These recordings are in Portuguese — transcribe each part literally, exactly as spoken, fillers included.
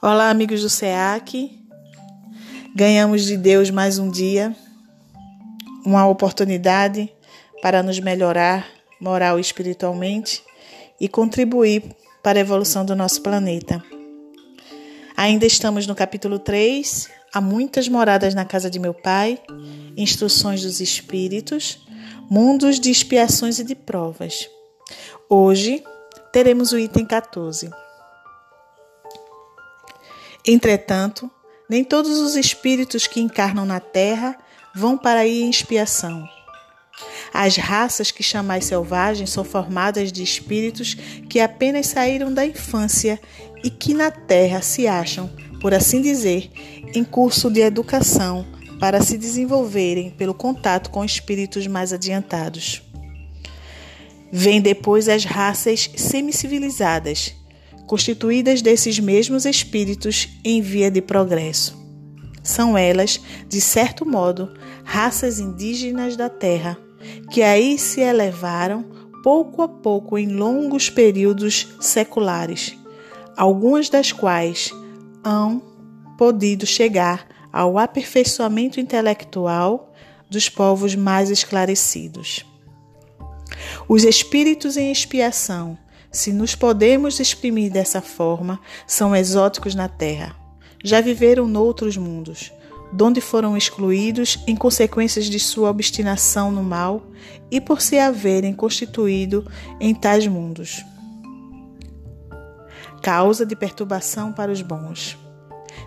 Olá, amigos do C E A C. Ganhamos de Deus mais um dia, uma oportunidade para nos melhorar moral e espiritualmente e contribuir para a evolução do nosso planeta. Ainda estamos no capítulo três, há muitas moradas na casa de meu Pai, instruções dos espíritos, mundos de expiações e de provas. Hoje teremos o item quatorze. Entretanto, nem todos os espíritos que encarnam na Terra vão para aí em expiação. As raças que chamais selvagens são formadas de espíritos que apenas saíram da infância e que na Terra se acham, por assim dizer, em curso de educação para se desenvolverem pelo contato com espíritos mais adiantados. Vêm depois as raças semicivilizadas, constituídas desses mesmos espíritos em via de progresso. São elas, de certo modo, raças indígenas da Terra, que aí se elevaram pouco a pouco em longos períodos seculares, algumas das quais hão podido chegar ao aperfeiçoamento intelectual dos povos mais esclarecidos. Os espíritos em expiação, se nos podemos exprimir dessa forma, são exóticos na Terra. Já viveram noutros mundos, donde foram excluídos em consequências de sua obstinação no mal e por se haverem constituído em tais mundos causa de perturbação para os bons.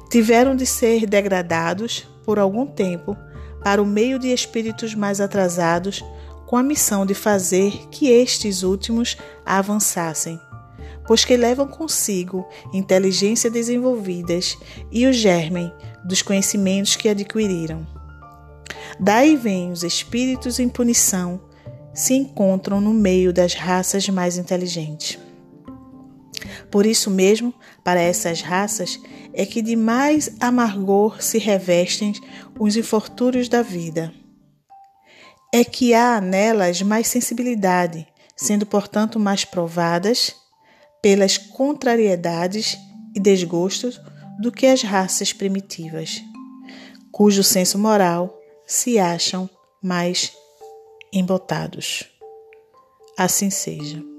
Tiveram de ser degradados por algum tempo para o meio de espíritos mais atrasados, com a missão de fazer que estes últimos avançassem, pois que levam consigo inteligência desenvolvidas e o germe dos conhecimentos que adquiriram. Daí vem os espíritos em punição, se encontram no meio das raças mais inteligentes. Por isso mesmo, para essas raças, é que de mais amargor se revestem os infortúnios da vida. É que há nelas mais sensibilidade, sendo, portanto, mais provadas pelas contrariedades e desgostos do que as raças primitivas, cujo senso moral se acham mais embotados. Assim seja.